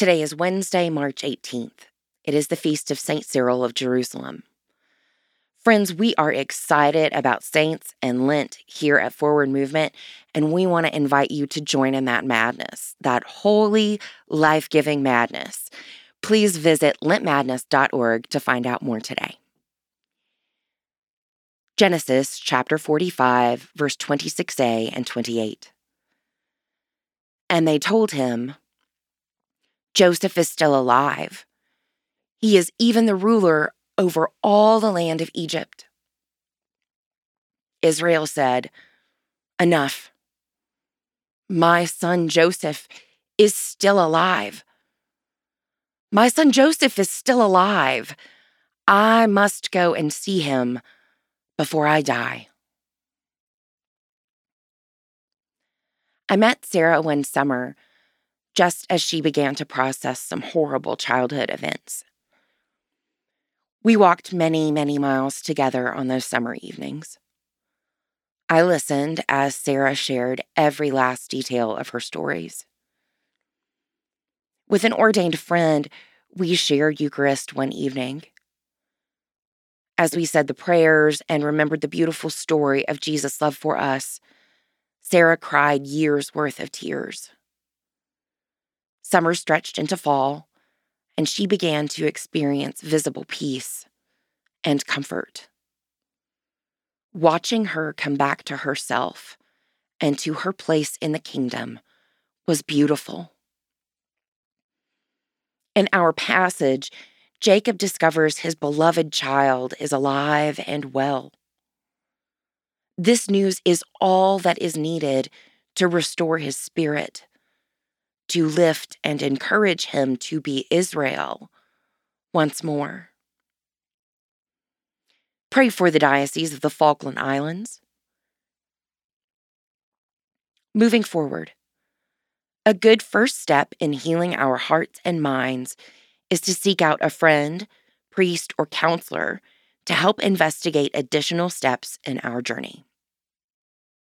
Today is Wednesday, March 18th. It is the feast of St. Cyril of Jerusalem. Friends, we are excited about saints and Lent here at Forward Movement, and we want to invite you to join in that madness, that holy, life-giving madness. Please visit LentMadness.org to find out more today. Genesis chapter 45, verse 26a and 28. And they told him, Joseph is still alive. He is even the ruler over all the land of Egypt. Israel said, Enough. My son Joseph is still alive. My son Joseph is still alive. I must go and see him before I die. I met Sarah one summer, just as she began to process some horrible childhood events. We walked many, many miles together on those summer evenings. I listened as Sarah shared every last detail of her stories. With an ordained friend, we shared Eucharist one evening. As we said the prayers and remembered the beautiful story of Jesus' love for us, Sarah cried years' worth of tears. Summer stretched into fall, and she began to experience visible peace and comfort. Watching her come back to herself and to her place in the kingdom was beautiful. In our passage, Jacob discovers his beloved child is alive and well. This news is all that is needed to restore his spirit, to lift and encourage him to be Israel once more. Pray for the Diocese of the Falkland Islands. Moving forward, a good first step in healing our hearts and minds is to seek out a friend, priest, or counselor to help investigate additional steps in our journey.